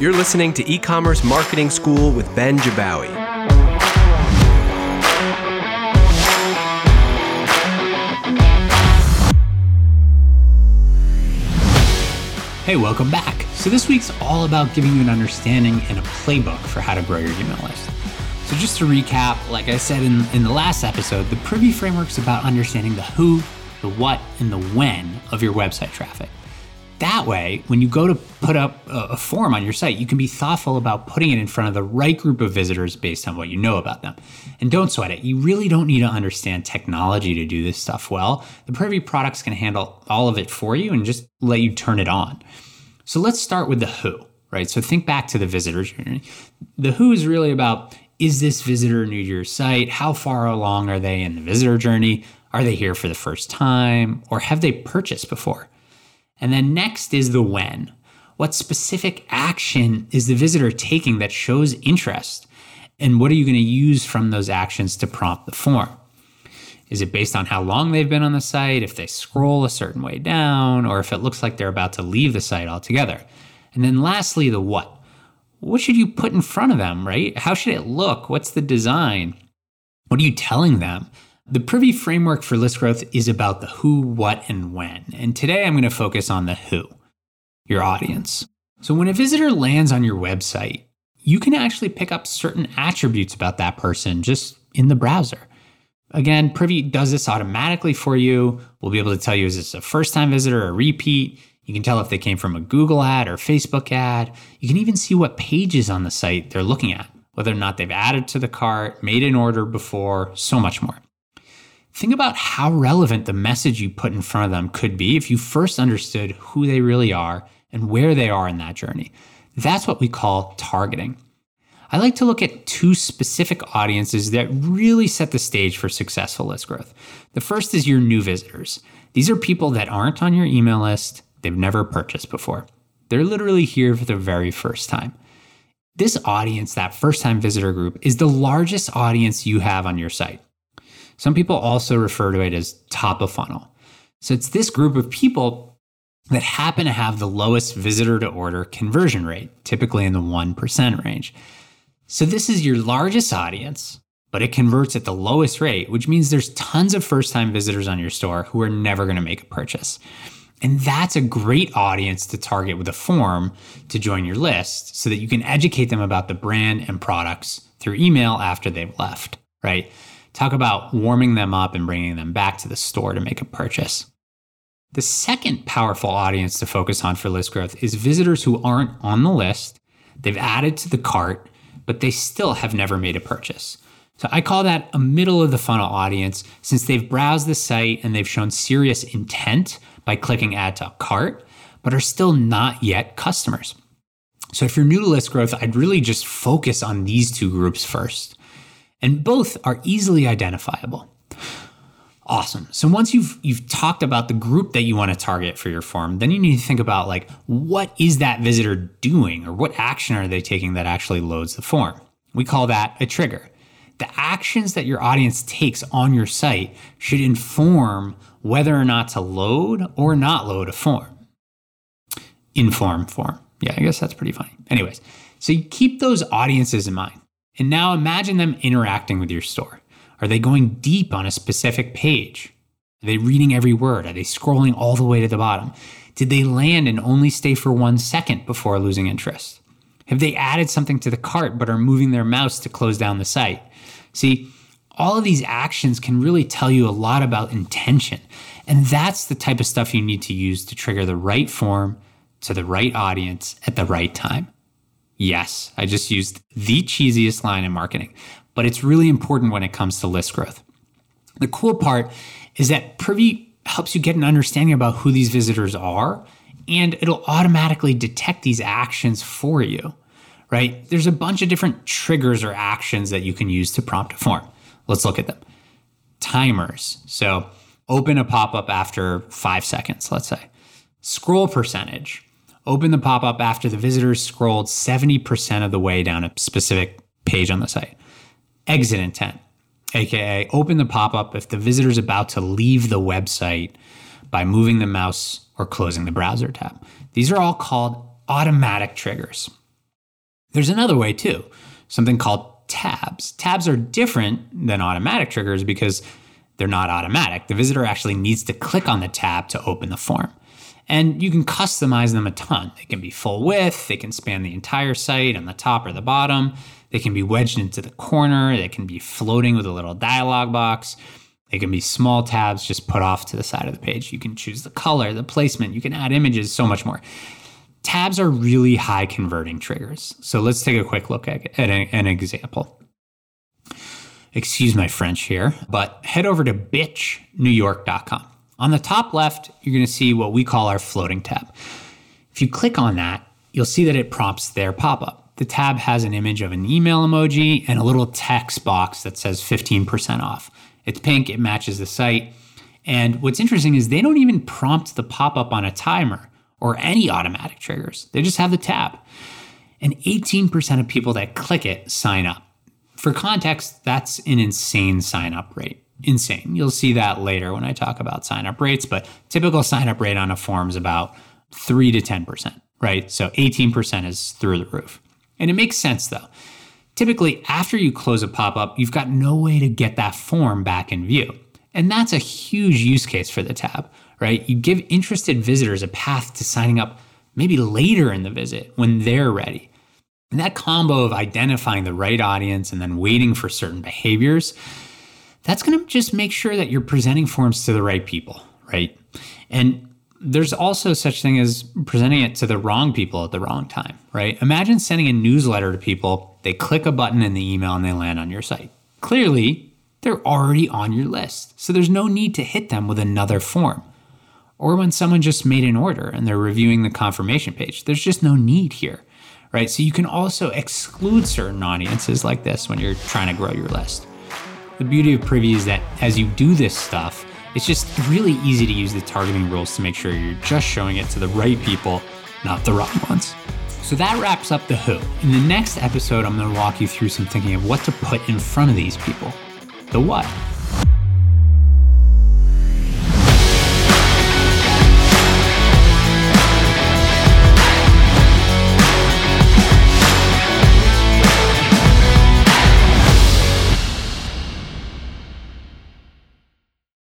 You're listening to E-Commerce Marketing School with Ben Jibawi. Hey, welcome back. So this week's all about giving you an understanding and a playbook for how to grow your email list. So just to recap, like I said in the last episode, the Privy framework's about understanding the who, the what, and the when of your website traffic. That way, when you go to put up a form on your site, you can be thoughtful about putting it in front of the right group of visitors based on what you know about them. And don't sweat it. You really don't need to understand technology to do this stuff well. The Privy products can handle all of it for you and just let you turn it on. So let's start with the who, right? So think back to the visitors. The who is really about, is this visitor new to your site? How far along are they in the visitor journey? Are they here for the first time? Or have they purchased before? And then next is the when. What specific action is the visitor taking that shows interest? And what are you going to use from those actions to prompt the form? Is it based on how long they've been on the site, if they scroll a certain way down, or if it looks like they're about to leave the site altogether? And then lastly, the what. What should you put in front of them, right? How should it look? What's the design? What are you telling them? The Privy framework for list growth is about the who, what, and when. And today I'm going to focus on the who, your audience. So when a visitor lands on your website, you can actually pick up certain attributes about that person just in the browser. Again, Privy does this automatically for you. We'll be able to tell you, is this a first-time visitor or a repeat? You can tell if they came from a Google ad or Facebook ad. You can even see what pages on the site they're looking at, whether or not they've added to the cart, made an order before, so much more. Think about how relevant the message you put in front of them could be if you first understood who they really are and where they are in that journey. That's what we call targeting. I like to look at two specific audiences that really set the stage for successful list growth. The first is your new visitors. These are people that aren't on your email list, they've never purchased before. They're literally here for the very first time. This audience, that first-time visitor group, is the largest audience you have on your site. Some people also refer to it as top of funnel. So it's this group of people that happen to have the lowest visitor to order conversion rate, typically in the 1% range. So this is your largest audience, but it converts at the lowest rate, which means there's tons of first-time visitors on your store who are never going to make a purchase. And that's a great audience to target with a form to join your list so that you can educate them about the brand and products through email after they've left, right? Talk about warming them up and bringing them back to the store to make a purchase. The second powerful audience to focus on for list growth is visitors who aren't on the list, they've added to the cart, but they still have never made a purchase. So I call that a middle of the funnel audience since they've browsed the site and they've shown serious intent by clicking add to cart, but are still not yet customers. So if you're new to list growth, I'd really just focus on these two groups first. And both are easily identifiable. Awesome. So once you've talked about the group that you want to target for your form, then you need to think about like, what is that visitor doing or what action are they taking that actually loads the form? We call that a trigger. The actions that your audience takes on your site should inform whether or not to load or not load a form. Inform form. Yeah, I guess that's pretty funny. Anyways, so you keep those audiences in mind. And now imagine them interacting with your store. Are they going deep on a specific page? Are they reading every word? Are they scrolling all the way to the bottom? Did they land and only stay for 1 second before losing interest? Have they added something to the cart but are moving their mouse to close down the site? See, all of these actions can really tell you a lot about intention. And that's the type of stuff you need to use to trigger the right form to the right audience at the right time. Yes, I just used the cheesiest line in marketing, but it's really important when it comes to list growth. The cool part is that Privy helps you get an understanding about who these visitors are, and it'll automatically detect these actions for you, right? There's a bunch of different triggers or actions that you can use to prompt a form. Let's look at them. Timers. So open a pop-up after 5 seconds, let's say. Scroll percentage. Open the pop-up after the visitors scrolled 70% of the way down a specific page on the site. Exit intent, aka open the pop-up if the visitor's about to leave the website by moving the mouse or closing the browser tab. These are all called automatic triggers. There's another way too, something called tabs. Tabs are different than automatic triggers because they're not automatic. The visitor actually needs to click on the tab to open the form. And you can customize them a ton. They can be full width, they can span the entire site on the top or the bottom, they can be wedged into the corner, they can be floating with a little dialog box, they can be small tabs just put off to the side of the page. You can choose the color, the placement, you can add images, so much more. Tabs are really high converting triggers. So let's take a quick look at an example. Excuse my French here, but head over to bitchnewyork.com. On the top left, you're going to see what we call our floating tab. If you click on that, you'll see that it prompts their pop-up. The tab has an image of an email emoji and a little text box that says 15% off. It's pink, it matches the site. And what's interesting is they don't even prompt the pop-up on a timer or any automatic triggers. They just have the tab. And 18% of people that click it sign up. For context, that's an insane sign-up rate. Insane. You'll see that later when I talk about sign-up rates, but typical sign-up rate on a form is about 3 to 10%, right? So 18% is through the roof. And it makes sense though. Typically, after you close a pop-up, you've got no way to get that form back in view. And that's a huge use case for the tab, right? You give interested visitors a path to signing up maybe later in the visit when they're ready. And that combo of identifying the right audience and then waiting for certain behaviors, that's going to just make sure that you're presenting forms to the right people, right? And there's also such thing as presenting it to the wrong people at the wrong time, right? Imagine sending a newsletter to people, they click a button in the email and they land on your site. Clearly, they're already on your list, so there's no need to hit them with another form. Or when someone just made an order and they're reviewing the confirmation page, there's just no need here, right? So you can also exclude certain audiences like this when you're trying to grow your list. The beauty of Privy is that as you do this stuff, it's just really easy to use the targeting rules to make sure you're just showing it to the right people, not the wrong ones. So that wraps up the who. In the next episode, I'm going to walk you through some thinking of what to put in front of these people. The what.